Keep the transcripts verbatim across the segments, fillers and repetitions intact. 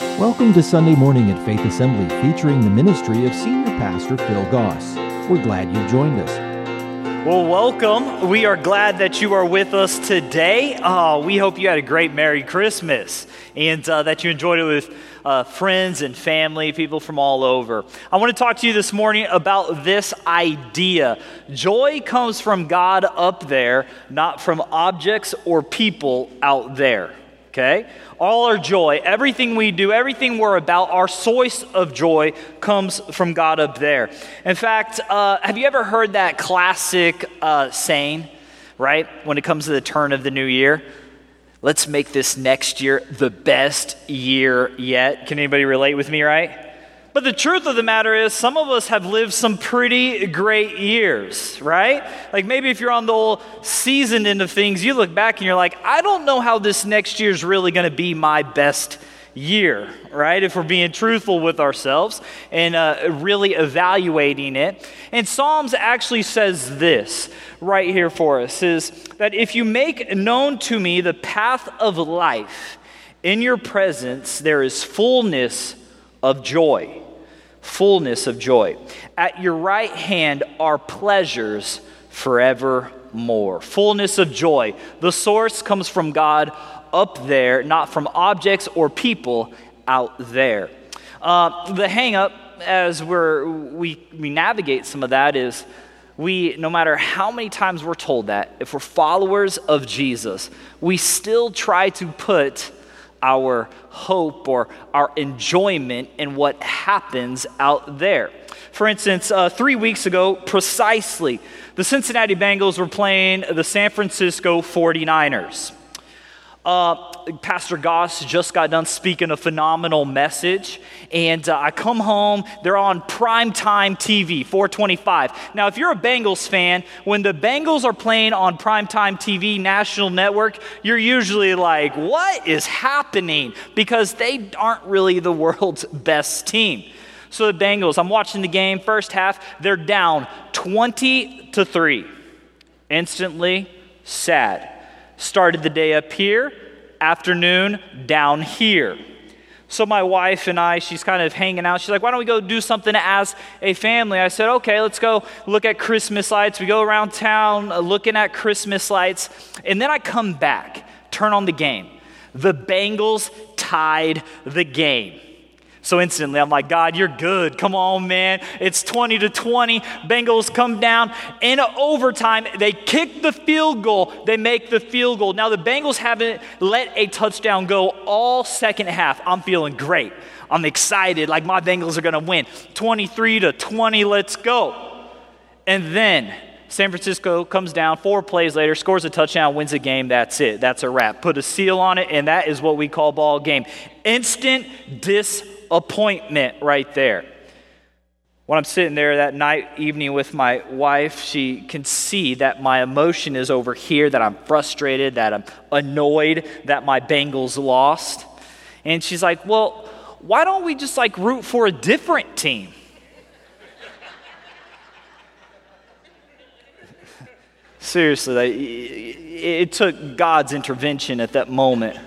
Welcome to Sunday Morning at Faith Assembly, featuring the ministry of Senior Pastor Phil Goss. We're glad you've joined us. Well, welcome. We are glad that you are with us today. Uh, we hope you had a great Merry Christmas and uh, that you enjoyed it with uh, friends and family, people from all over. I want to talk to you this morning about this idea. Joy comes from God up there, not from objects or people out there. Okay? All our joy, everything we do, everything we're about, our source of joy comes from God up there. In fact, uh, have you ever heard that classic uh, saying, right, when it comes to the turn of the new year? Let's make this next year the best year yet. Can anybody relate with me, right? But the truth of the matter is, some of us have lived some pretty great years, right? Like maybe if you're on the old seasoned end of things, you look back and you're like, I don't know how this next year's really going to be my best year, right? If we're being truthful with ourselves and uh, really evaluating it. And Psalms actually says this right here for us, is that if you make known to me the path of life, in your presence there is fullness of joy. Fullness of joy. At your right hand are pleasures forevermore. Fullness of joy. The source comes from God up there, not from objects or people out there. Uh, the hang up as we're, we, we navigate some of that is we, no matter how many times we're told that, if we're followers of Jesus, we still try to put our hope or our enjoyment in what happens out there. For instance, uh, three weeks ago, precisely, the Cincinnati Bengals were playing the San Francisco forty-niners. Uh, Pastor Goss just got done speaking a phenomenal message, and uh, I come home, they're on primetime T V, four twenty-five. Now, if you're a Bengals fan, when the Bengals are playing on primetime T V, national network, you're usually like, what is happening? Because they aren't really the world's best team. So the Bengals, I'm watching the game, first half, they're down twenty to three. Instantly sad. Started the day up here, afternoon down here. So my wife and I, she's kind of hanging out. She's like, why don't we go do something as a family? I said, okay, let's go look at Christmas lights. We go around town looking at Christmas lights. And then I come back, turn on the game. The Bengals tied the game. So instantly, I'm like, God, you're good. Come on, man. It's twenty to twenty. Bengals come down in overtime. They kick the field goal. They make the field goal. Now, the Bengals haven't let a touchdown go all second half. I'm feeling great. I'm excited. Like, my Bengals are going to win. twenty-three to twenty. Let's go. And then San Francisco comes down four plays later, scores a touchdown, wins the game. That's it. That's a wrap. Put a seal on it, and that is what we call ball game. Instant disappointment. Appointment right there. When I'm sitting there that night, evening with my wife, she can see that my emotion is over here, that I'm frustrated, that I'm annoyed, that my Bengals lost. And she's like, well, why don't we just like root for a different team? Seriously, like, it took God's intervention at that moment.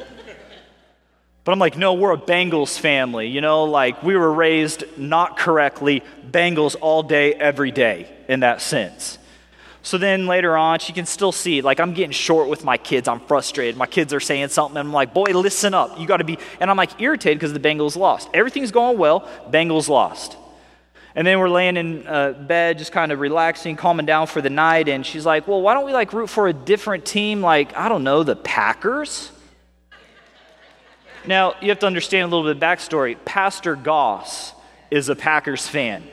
But I'm like, no, we're a Bengals family, you know, like we were raised not correctly, Bengals all day, every day in that sense. So then later on, she can still see, like I'm getting short with my kids, I'm frustrated, my kids are saying something, and I'm like, boy, listen up, you got to be, and I'm like irritated because the Bengals lost. Everything's going well, Bengals lost. And then we're laying in uh, bed, just kind of relaxing, calming down for the night, and she's like, well, why don't we like root for a different team, like, I don't know, the Packers? Now, you have to understand a little bit of backstory. Pastor Goss is a Packers fan.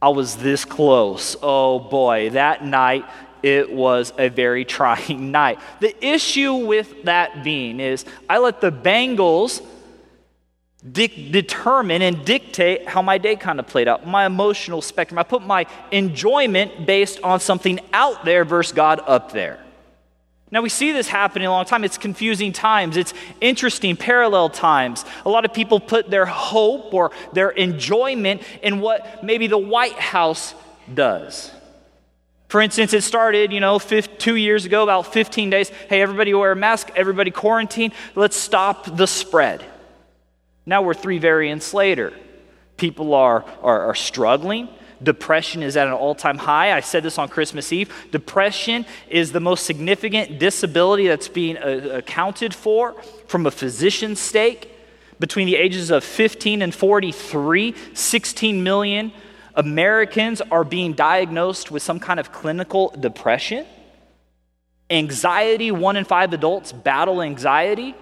I was this close. Oh, boy. That night, it was a very trying night. The issue with that being is I let the Bengals de- determine and dictate how my day kind of played out, my emotional spectrum. I put my enjoyment based on something out there versus God up there. Now, we see this happening a long time. It's confusing times. It's interesting, parallel times. A lot of people put their hope or their enjoyment in what maybe the White House does. For instance, it started, you know, two years ago, about fifteen days. Hey, everybody wear a mask. Everybody quarantine. Let's stop the spread. Now we're three variants later. People are, are, are struggling. Depression is at an all-time high. I said this on Christmas Eve. Depression is the most significant disability that's being uh, accounted for from a physician's stake. Between the ages of fifteen and forty-three, sixteen million Americans are being diagnosed with some kind of clinical depression. Anxiety, one in five adults battle anxiety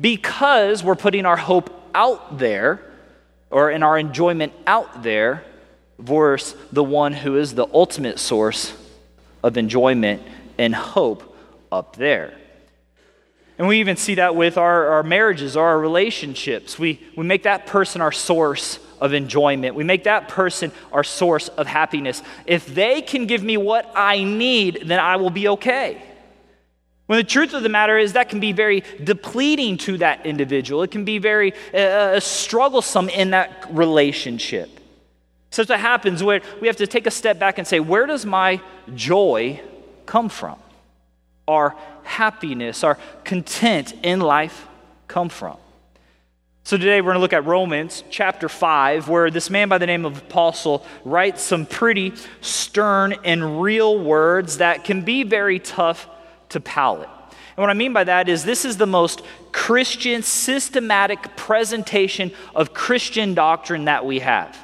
because we're putting our hope out there or in our enjoyment out there versus the one who is the ultimate source of enjoyment and hope up there. And we even see that with our, our marriages, our relationships. We, we make that person our source of enjoyment. We make that person our source of happiness. If they can give me what I need, then I will be okay. When the truth of the matter is that can be very depleting to that individual. It can be very uh, strugglesome in that relationship. So that's what happens where we have to take a step back and say, where does my joy come from? Our happiness, our content in life come from? So today we're going to look at Romans chapter five, where this man by the name of Apostle writes some pretty stern and real words that can be very tough to palate. And what I mean by that is this is the most Christian, systematic presentation of Christian doctrine that we have.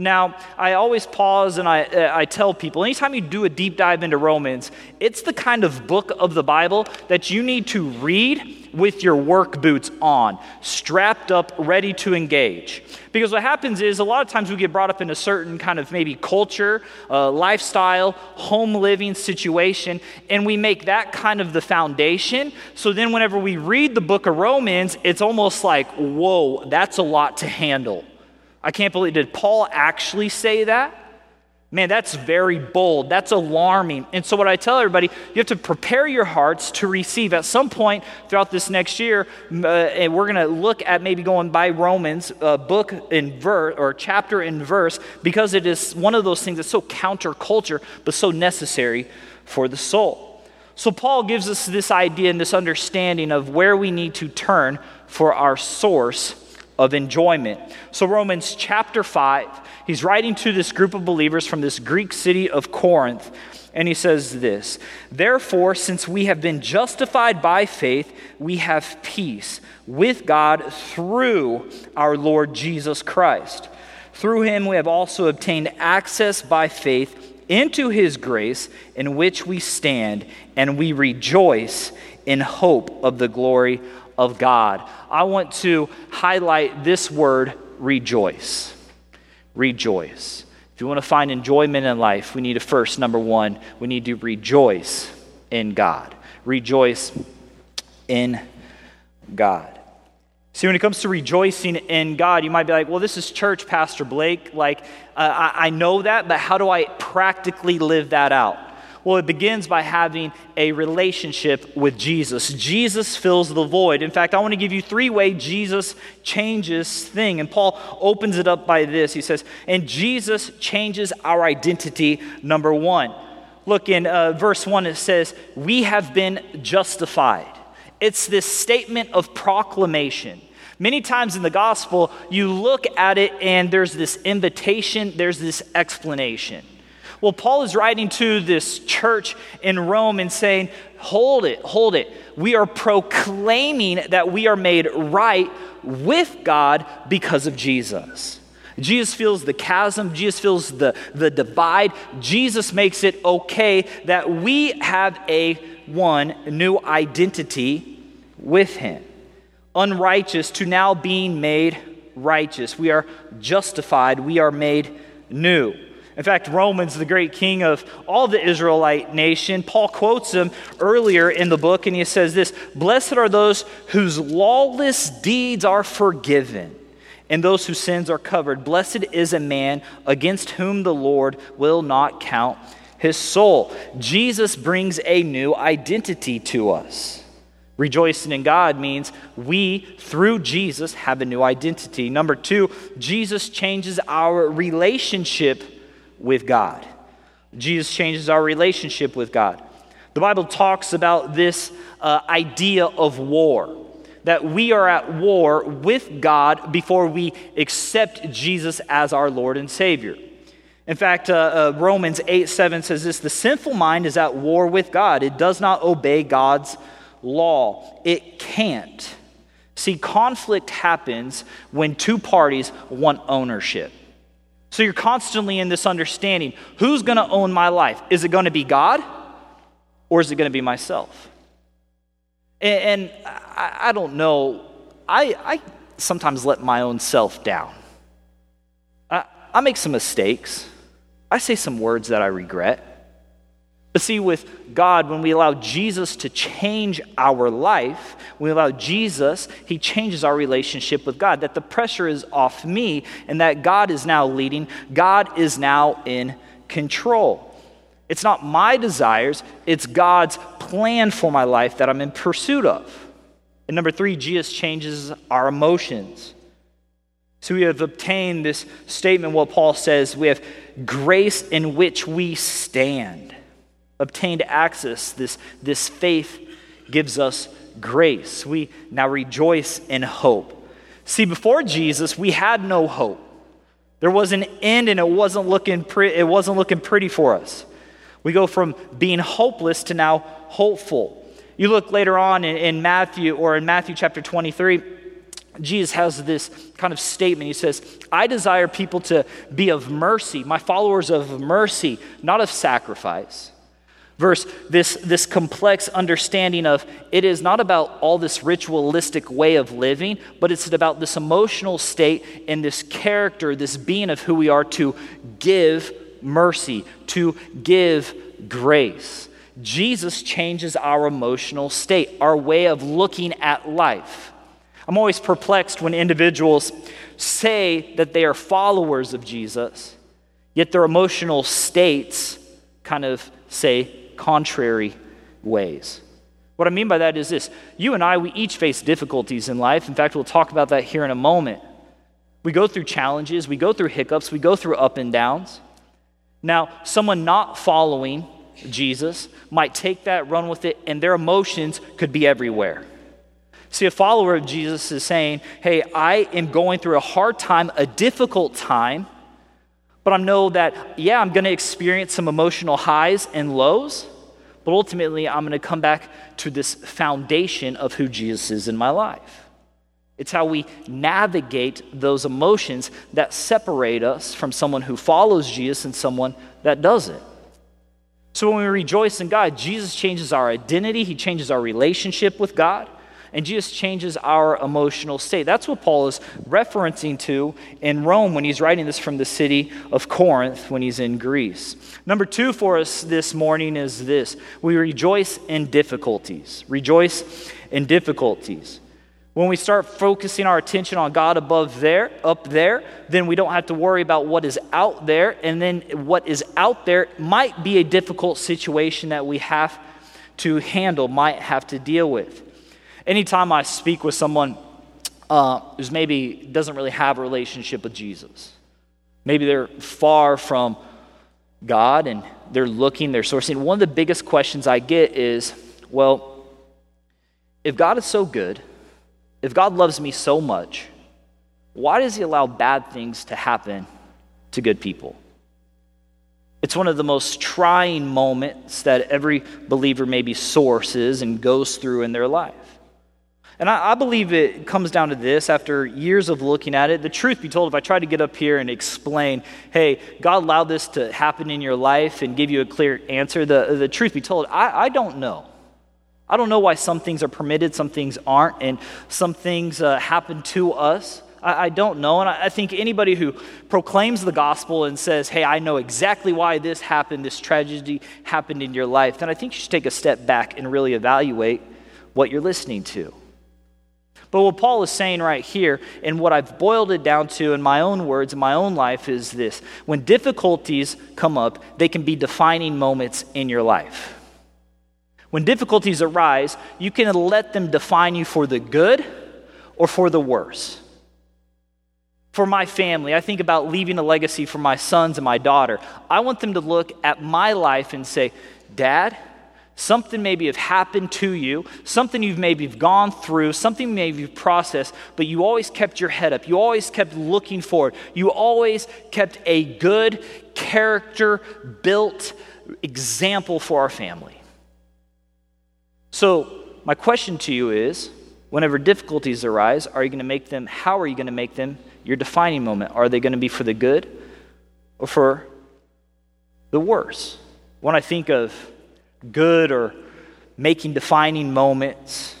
Now, I always pause and I, I tell people, anytime you do a deep dive into Romans, it's the kind of book of the Bible that you need to read with your work boots on, strapped up, ready to engage. Because what happens is a lot of times we get brought up in a certain kind of maybe culture, uh, lifestyle, home living situation, and we make that kind of the foundation. So then whenever we read the book of Romans, it's almost like, whoa, that's a lot to handle. I can't believe, did Paul actually say that? Man, that's very bold. That's alarming. And so what I tell everybody, you have to prepare your hearts to receive. At some point throughout this next year, uh, and we're going to look at maybe going by Romans, uh, book and verse, or chapter and verse, because it is one of those things that's so counterculture, but so necessary for the soul. So Paul gives us this idea and this understanding of where we need to turn for our source of enjoyment. So Romans chapter five, he's writing to this group of believers from this Greek city of Corinth, and he says this, "Therefore, since we have been justified by faith, we have peace with God through our Lord Jesus Christ. Through him we have also obtained access by faith into his grace in which we stand, and we rejoice in hope of the glory of God." I want to highlight this word, rejoice. Rejoice. If you want to find enjoyment in life, we need to first, number one, we need to rejoice in God. Rejoice in God. See, when it comes to rejoicing in God, you might be like, well, this is church, Pastor Blake. Like, uh, I, I know that, but how do I practically live that out? Well, it begins by having a relationship with Jesus. Jesus fills the void. In fact, I want to give you three ways Jesus changes things. And Paul opens it up by this. He says, and Jesus changes our identity, number one. Look, in uh, verse one, it says, we have been justified. It's this statement of proclamation. Many times in the gospel, you look at it and there's this invitation, there's this explanation. Well, Paul is writing to this church in Rome and saying, hold it, hold it. We are proclaiming that we are made right with God because of Jesus. Jesus fills the chasm. Jesus fills the, the divide. Jesus makes it okay that we have a one new identity with him. Unrighteous to now being made righteous. We are justified. We are made new. In fact, Romans, the great king of all the Israelite nation, Paul quotes him earlier in the book, and he says this, "Blessed are those whose lawless deeds are forgiven, and those whose sins are covered. Blessed is a man against whom the Lord will not count his soul." Jesus brings a new identity to us. Rejoicing in God means we, through Jesus, have a new identity. Number two, Jesus changes our relationship with God. Jesus changes our relationship with God. The Bible talks about this uh, idea of war, that we are at war with God before we accept Jesus as our Lord and Savior. In fact, uh, uh, Romans eight seven says this: the sinful mind is at war with God. It does not obey God's law. It can't. See, conflict happens when two parties want ownership. So you're constantly in this understanding, who's going to own my life? Is it going to be God or is it going to be myself? And, and I, I don't know, I, I sometimes let my own self down. I, I make some mistakes. I say some words that I regret. But see, with God, when we allow Jesus to change our life, when we allow Jesus, he changes our relationship with God, that the pressure is off me and that God is now leading. God is now in control. It's not my desires, it's God's plan for my life that I'm in pursuit of. And number three, Jesus changes our emotions. So we have obtained this statement, what Paul says, we have grace in which we stand. Obtained access, this, this faith gives us grace. We now rejoice in hope. See, before Jesus, we had no hope. There was an end and it wasn't looking pre- it wasn't looking pretty for us. We go from being hopeless to now hopeful. You look later on in, in Matthew, or in Matthew chapter twenty-three, Jesus has this kind of statement. He says, I desire people to be of mercy, my followers of mercy, not of sacrifice. Verse, this, this complex understanding of it is not about all this ritualistic way of living, but it's about this emotional state and this character, this being of who we are, to give mercy, to give grace. Jesus changes our emotional state, our way of looking at life. I'm always perplexed when individuals say that they are followers of Jesus, yet their emotional states kind of say contrary ways. What I mean by that is this: you and I, we each face difficulties in life. In fact, we'll talk about that here in a moment. We go through challenges, we go through hiccups, we go through up and downs. Now, someone not following Jesus might take that, run with it, and their emotions could be everywhere. See, a follower of Jesus is saying, hey, I am going through a hard time, a difficult time, but I know that, yeah, I'm going to experience some emotional highs and lows, but ultimately I'm going to come back to this foundation of who Jesus is in my life. It's how we navigate those emotions that separate us from someone who follows Jesus and someone that doesn't. So when we rejoice in God, Jesus changes our identity, he changes our relationship with God, and Jesus changes our emotional state. That's what Paul is referencing to in Rome when he's writing this from the city of Corinth when he's in Greece. Number two for us this morning is this: we rejoice in difficulties. Rejoice in difficulties. When we start focusing our attention on God above there, up there, then we don't have to worry about what is out there, and then what is out there might be a difficult situation that we have to handle, might have to deal with. Anytime I speak with someone uh, who's maybe doesn't really have a relationship with Jesus, maybe they're far from God and they're looking, they're sourcing, one of the biggest questions I get is, well, if God is so good, if God loves me so much, why does he allow bad things to happen to good people? It's one of the most trying moments that every believer maybe sources and goes through in their life. And I, I believe it comes down to this. After years of looking at it, the truth be told, if I tried to get up here and explain, hey, God allowed this to happen in your life and give you a clear answer, the, the truth be told, I, I don't know. I don't know why some things are permitted, some things aren't, and some things uh, happen to us. I, I don't know. And I, I think anybody who proclaims the gospel and says, hey, I know exactly why this happened, this tragedy happened in your life, then I think you should take a step back and really evaluate what you're listening to. But what Paul is saying right here, and what I've boiled it down to in my own words, in my own life, is this: when difficulties come up, they can be defining moments in your life. When difficulties arise, you can let them define you for the good or for the worse. For my family, I think about leaving a legacy for my sons and my daughter. I want them to look at my life and say, Dad, Something maybe have happened to you, something you've maybe gone through, something maybe you've processed, but you always kept your head up. You always kept looking forward. You always kept a good character-built example for our family. So my question to you is, whenever difficulties arise, are you going to make them, how are you going to make them your defining moment? Are they going to be for the good or for the worse? When I think of good or making defining moments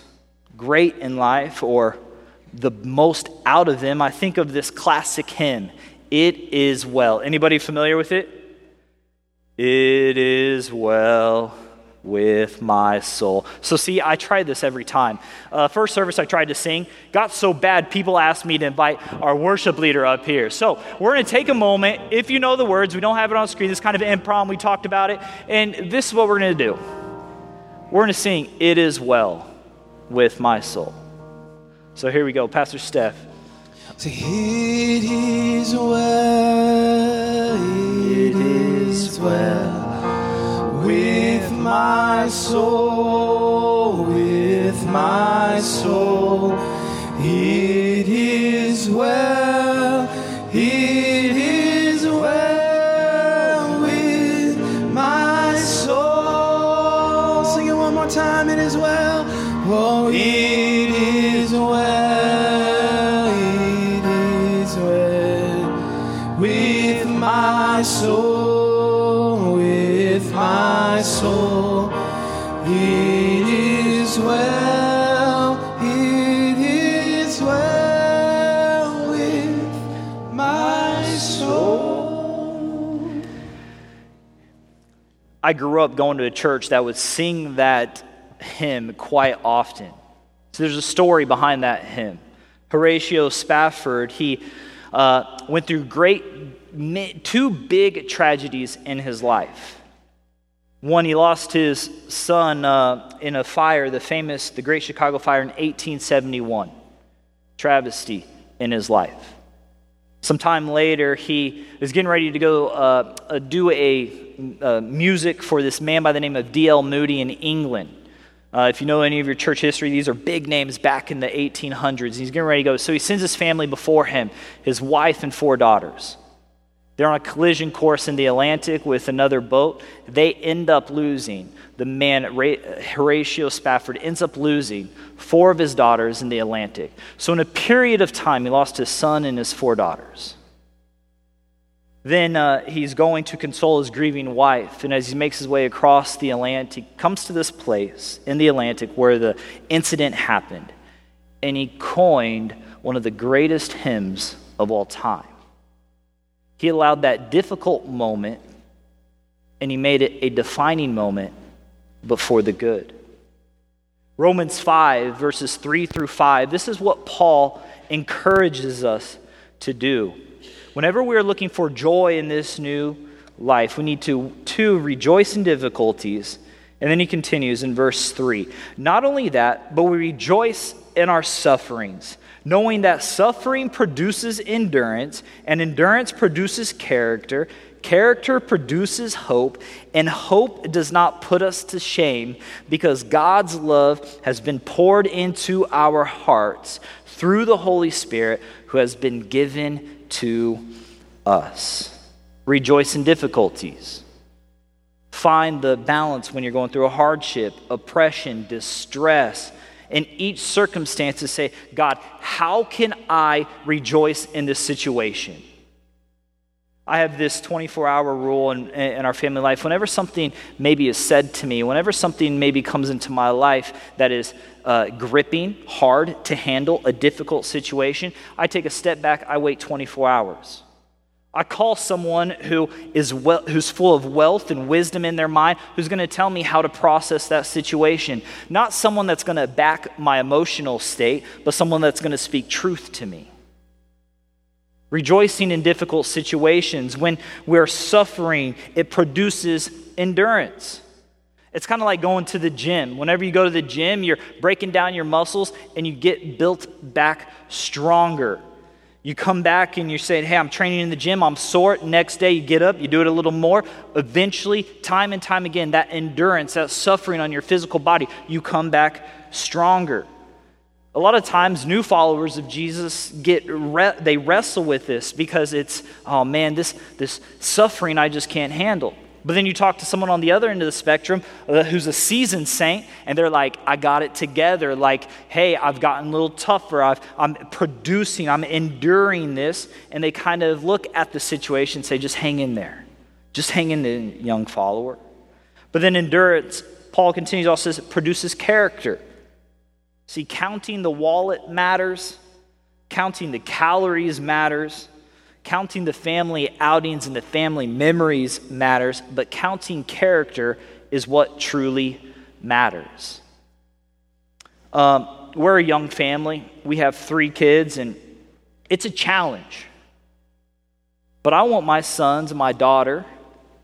great in life or the most out of them, I think of this classic hymn, It Is Well. Anybody familiar with it? It is well with my soul. So see, I try this every time. Uh, first service I tried to sing, got so bad people asked me to invite our worship leader up here. So we're going to take a moment. If you know the words, we don't have it on screen. This kind of impromptu, we talked about it. And this is what we're going to do. We're going to sing, It Is Well With My Soul. So here we go. Pastor Steph. Say, it is well, it is well. With my soul, with my soul, it is well, it is well with my soul. Sing it one more time, it is well. Oh, it is well, it is well with my soul. My soul, it is well, it is well with my soul. I grew up going to a church that would sing that hymn quite often. So there's a story behind that hymn. Horatio Spafford, he uh, went through great, two big tragedies in his life. One, he lost his son uh, in a fire, the famous, the Great Chicago Fire in eighteen seventy-one. Travesty in his life. Sometime later, he is getting ready to go uh, uh, do a uh, music for this man by the name of D L Moody in England. Uh, if you know any of your church history, these are big names back in the eighteen hundreds. He's getting ready to go. So he sends his family before him, his wife and four daughters. They're on a collision course in the Atlantic with another boat. They end up losing. The man, Horatio Spafford, ends up losing four of his daughters in the Atlantic. So in a period of time, he lost his son and his four daughters. Then uh, he's going to console his grieving wife. And as he makes his way across the Atlantic, comes to this place in the Atlantic where the incident happened. And he coined one of the greatest hymns of all time. He allowed that difficult moment, and he made it a defining moment, but for the good. Romans five, verses three through five, this is what Paul encourages us to do. Whenever we are looking for joy in this new life, we need to, to rejoice in difficulties. And then he continues in verse three. Not only that, but we rejoice in our sufferings, knowing that suffering produces endurance, and endurance produces character, character produces hope, and hope does not put us to shame because God's love has been poured into our hearts through the Holy Spirit who has been given to us. Rejoice in difficulties. Find the balance when you're going through a hardship, oppression, distress. In each circumstance to say, God, how can I rejoice in this situation? I have this twenty-four hour rule in, in our family life. Whenever something maybe is said to me, whenever something maybe comes into my life that is uh, gripping, hard to handle, a difficult situation, I take a step back, I wait twenty-four hours. I call someone who is well, who's full of wealth and wisdom in their mind, who's going to tell me how to process that situation. Not someone that's going to back my emotional state, but someone that's going to speak truth to me. Rejoicing in difficult situations, when we're suffering, it produces endurance. It's kind of like going to the gym. Whenever you go to the gym, you're breaking down your muscles and you get built back stronger. You come back and you say, hey, I'm training in the gym, I'm sore. Next day you get up, you do it a little more. Eventually, time and time again, that endurance, that suffering on your physical body, you come back stronger. A lot of times, new followers of Jesus, get re- they wrestle with this because it's, oh man, this, this suffering I just can't handle. But then you talk to someone on the other end of the spectrum who's a seasoned saint, and they're like, I got it together. Like, hey, I've gotten a little tougher. I've, I'm producing. I'm enduring this. And they kind of look at the situation and say, just hang in there. Just hang in there, young follower. But then endurance, Paul continues, also says, it produces character. See, counting the wallet matters. Counting the calories matters. Counting the family outings and the family memories matters, but counting character is what truly matters. Um, we're a young family. We have three kids, and it's a challenge. But I want my sons and my daughter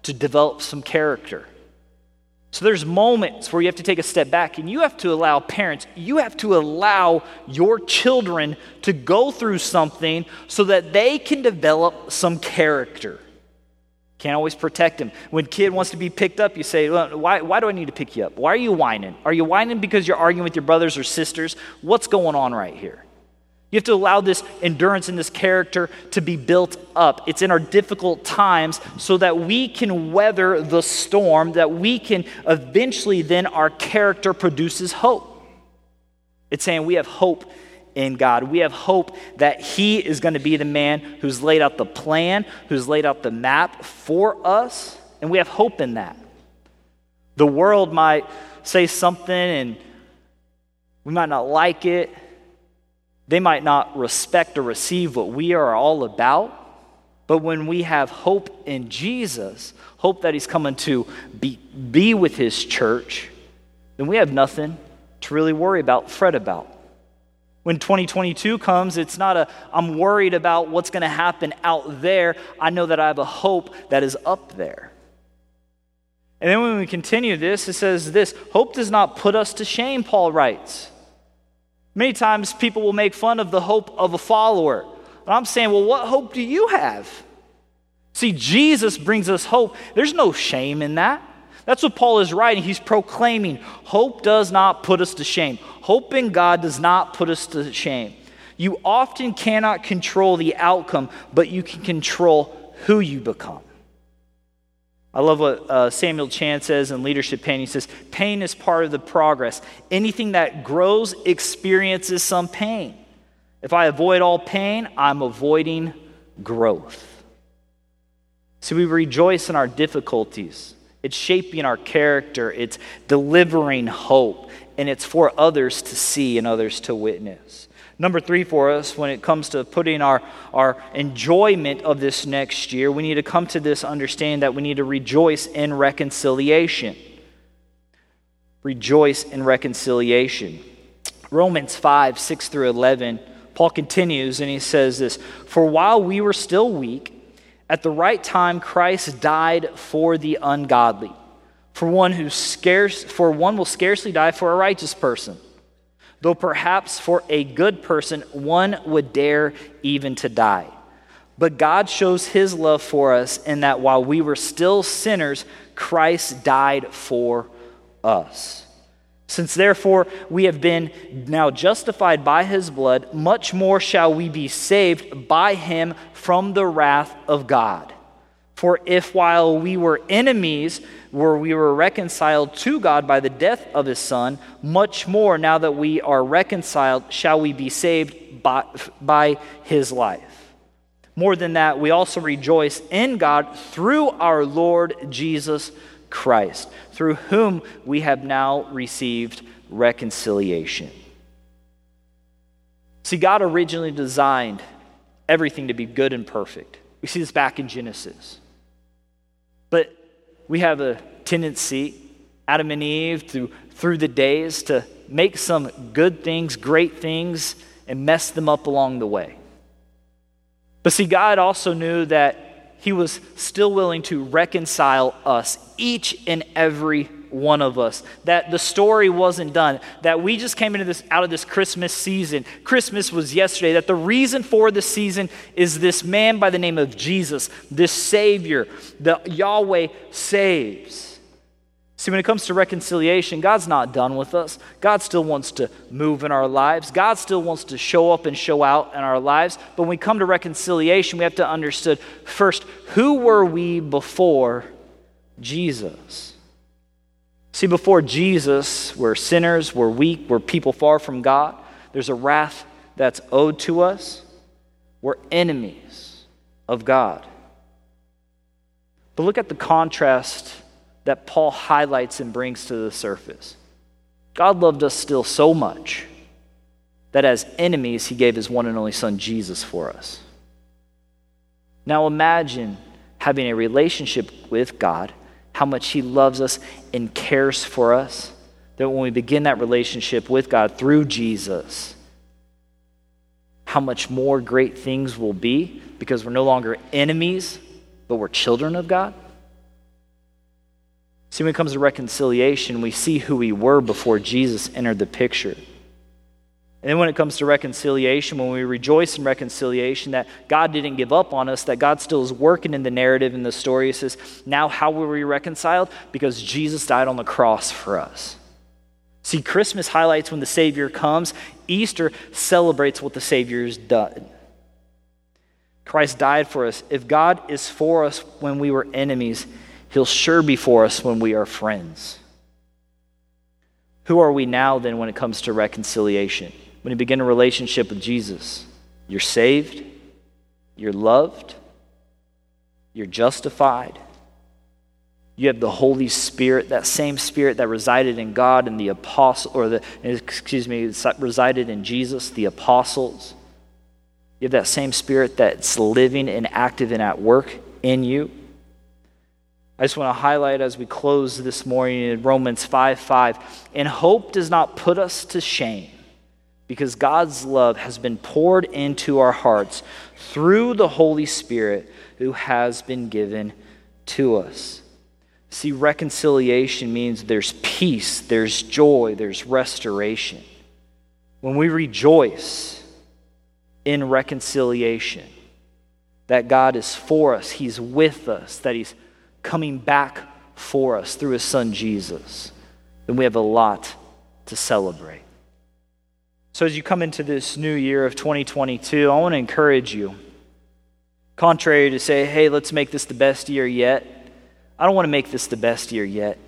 to develop some character. So there's moments where you have to take a step back, and you have to allow parents, you have to allow your children to go through something so that they can develop some character. Can't always protect them. When kid wants to be picked up, you say, well, why, why do I need to pick you up? Why are you whining? Are you whining because you're arguing with your brothers or sisters? What's going on right here? You have to allow this endurance and this character to be built up. It's in our difficult times so that we can weather the storm, that we can eventually then our character produces hope. It's saying we have hope in God. We have hope that he is going to be the man who's laid out the plan, who's laid out the map for us, and we have hope in that. The world might say something and we might not like it. They might not respect or receive what we are all about, but when we have hope in Jesus, hope that he's coming to be, be with his church, then we have nothing to really worry about, fret about. When twenty twenty-two comes, it's not a, I'm worried about what's going to happen out there. I know that I have a hope that is up there. And then when we continue this, it says this, hope does not put us to shame, Paul writes. Many times people will make fun of the hope of a follower. And I'm saying, well, what hope do you have? See, Jesus brings us hope. There's no shame in that. That's what Paul is writing. He's proclaiming, hope does not put us to shame. Hope in God does not put us to shame. You often cannot control the outcome, but you can control who you become. I love what uh, Samuel Chan says in Leadership Pain. He says, pain is part of the progress. Anything that grows experiences some pain. If I avoid all pain, I'm avoiding growth. See, we rejoice in our difficulties. It's shaping our character. It's delivering hope. And it's for others to see and others to witness. Number three for us, when it comes to putting our, our enjoyment of this next year, we need to come to this understanding that we need to rejoice in reconciliation. Rejoice in reconciliation. Romans five, six through eleven, Paul continues and he says this, for while we were still weak, at the right time Christ died for the ungodly. For one who scarce, for one will scarcely die for a righteous person. Though perhaps for a good person, one would dare even to die. But God shows his love for us in that while we were still sinners, Christ died for us. Since therefore we have been now justified by his blood, much more shall we be saved by him from the wrath of God. For if while we were enemies, where we were reconciled to God by the death of his son, much more now that we are reconciled shall we be saved by, by his life. More than that, we also rejoice in God through our Lord Jesus Christ, through whom we have now received reconciliation. See, God originally designed everything to be good and perfect. We see this back in Genesis. But we have a tendency, Adam and Eve, through, through the days, to make some good things, great things, and mess them up along the way. But see, God also knew that he was still willing to reconcile us, each and every one of us, that the story wasn't done, that we just came into this out of this Christmas season. Christmas was yesterday, that the reason for the season is this man by the name of Jesus, this Savior, the Yahweh saves. See, when it comes to reconciliation, God's not done with us. God still wants to move in our lives. God still wants to show up and show out in our lives. But when we come to reconciliation, we have to understand first, who were we before Jesus? See, before Jesus, we're sinners, we're weak, we're people far from God. There's a wrath that's owed to us. We're enemies of God. But look at the contrast that Paul highlights and brings to the surface. God loved us still so much that as enemies, he gave his one and only son, Jesus, for us. Now imagine having a relationship with God, how much he loves us and cares for us, that when we begin that relationship with God through Jesus, how much more great things will be because we're no longer enemies, but we're children of God. See, when it comes to reconciliation, we see who we were before Jesus entered the picture. And then when it comes to reconciliation, when we rejoice in reconciliation, that God didn't give up on us, that God still is working in the narrative and the story. It says, now how were we reconciled? Because Jesus died on the cross for us. See, Christmas highlights when the Savior comes. Easter celebrates what the Savior has done. Christ died for us. If God is for us when we were enemies, he'll sure be for us when we are friends. Who are we now then when it comes to reconciliation? When you begin a relationship with Jesus, you're saved, you're loved, you're justified. You have the Holy Spirit, that same Spirit that resided in God and the apostle, or the excuse me, resided in Jesus, the apostles. You have that same Spirit that's living and active and at work in you. I just want to highlight as we close this morning in Romans five five, and hope does not put us to shame because God's love has been poured into our hearts through the Holy Spirit who has been given to us. See, reconciliation means there's peace, there's joy, there's restoration. When we rejoice in reconciliation, that God is for us, he's with us, that he's coming back for us through his son Jesus, then we have a lot to celebrate. So as you come into this new year of twenty twenty-two, I want to encourage you, contrary to say, hey, let's make this the best year yet. I don't want to make this the best year yet.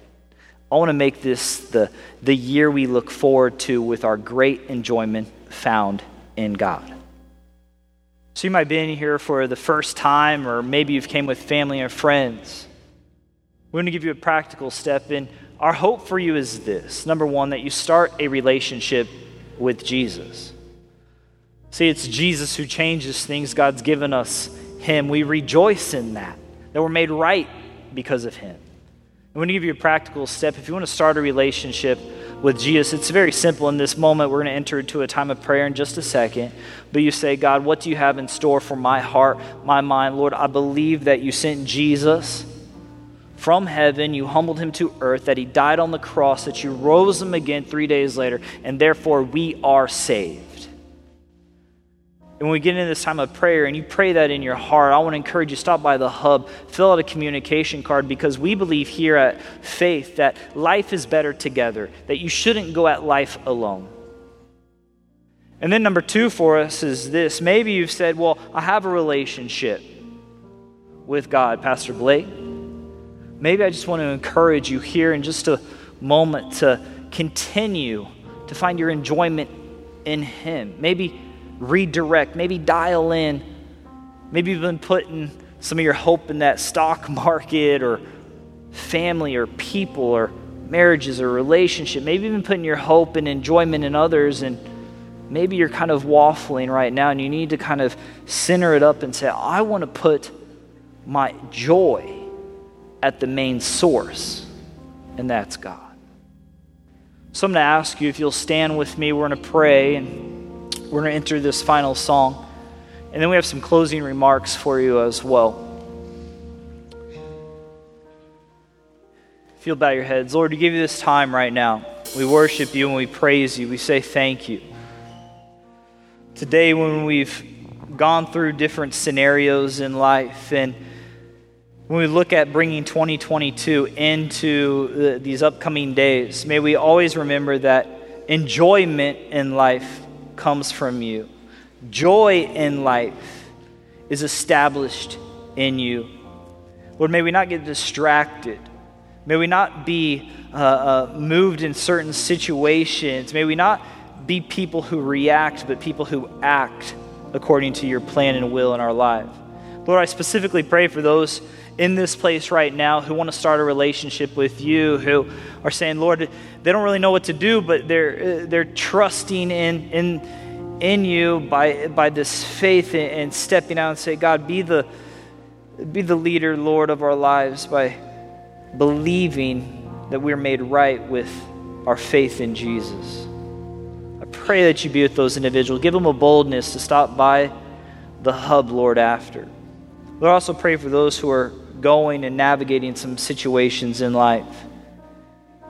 I want to make this the, the year we look forward to with our great enjoyment found in God. So you might be in here for the first time, or maybe you've came with family or friends. We want to give you a practical step in. Our hope for you is this. Number one, that you start a relationship with Jesus. See, it's Jesus who changes things. God's given us him. We rejoice in that, that we're made right because of him. I want to give you a practical step. If you want to start a relationship with Jesus, it's very simple. In this moment, we're going to enter into a time of prayer in just a second. But you say, God, what do you have in store for my heart, my mind? Lord, I believe that you sent Jesus from heaven, you humbled him to earth, that he died on the cross, that you rose him again three days later, and therefore we are saved. And when we get into this time of prayer and you pray that in your heart, I want to encourage you, stop by the hub, fill out a communication card, because we believe here at Faith that life is better together, that you shouldn't go at life alone. And then number two for us is this. Maybe you've said, well, I have a relationship with God, Pastor Blake. Maybe I just want to encourage you here in just a moment to continue to find your enjoyment in him. Maybe redirect, maybe dial in. Maybe you've been putting some of your hope in that stock market or family or people or marriages or relationship. Maybe you've been putting your hope and enjoyment in others, and maybe you're kind of waffling right now and you need to kind of center it up and say, I want to put my joy at the main source, and that's God. So I'm going to ask you if you'll stand with me. We're going to pray, and we're going to enter this final song. And then we have some closing remarks for you as well. If If you'll bow your heads. Lord, we give you this time right now. We worship you and we praise you. We say thank you. Today, when we've gone through different scenarios in life, and when we look at bringing twenty twenty-two into the, these upcoming days, may we always remember that enjoyment in life comes from you. Joy in life is established in you. Lord, may we not get distracted. May we not be uh, uh, moved in certain situations. May we not be people who react, but people who act according to your plan and will in our life. Lord, I specifically pray for those in this place right now who want to start a relationship with you, who are saying, Lord, they don't really know what to do, but they're they're trusting in in in you by by this faith and stepping out and say, God, be the be the leader, Lord, of our lives by believing that we're made right with our faith in Jesus. I pray that you be with those individuals. Give them a boldness to stop by the hub, Lord, after. Lord, I also pray for those who are going and navigating some situations in life,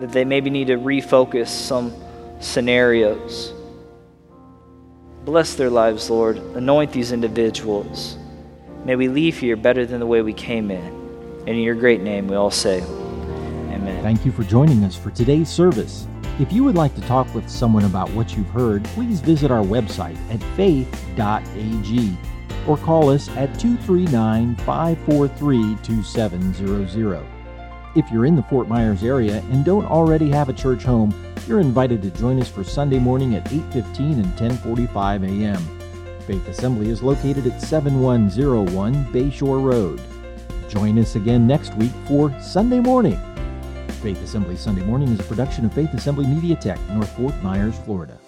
that they maybe need to refocus some scenarios. Bless their lives, Lord. Anoint these individuals. May we leave here better than the way we came in. And in your great name we all say, amen. Thank you for joining us for today's service. If you would like to talk with someone about what you've heard, please visit our website at faith dot a g. or call us at two three nine, five four three, two seven zero zero. If you're in the Fort Myers area and don't already have a church home, you're invited to join us for Sunday morning at eight fifteen and ten forty-five a.m. Faith Assembly is located at seven one zero one Bayshore Road. Join us again next week for Sunday Morning. Faith Assembly Sunday Morning is a production of Faith Assembly Media Tech, North Fort Myers, Florida.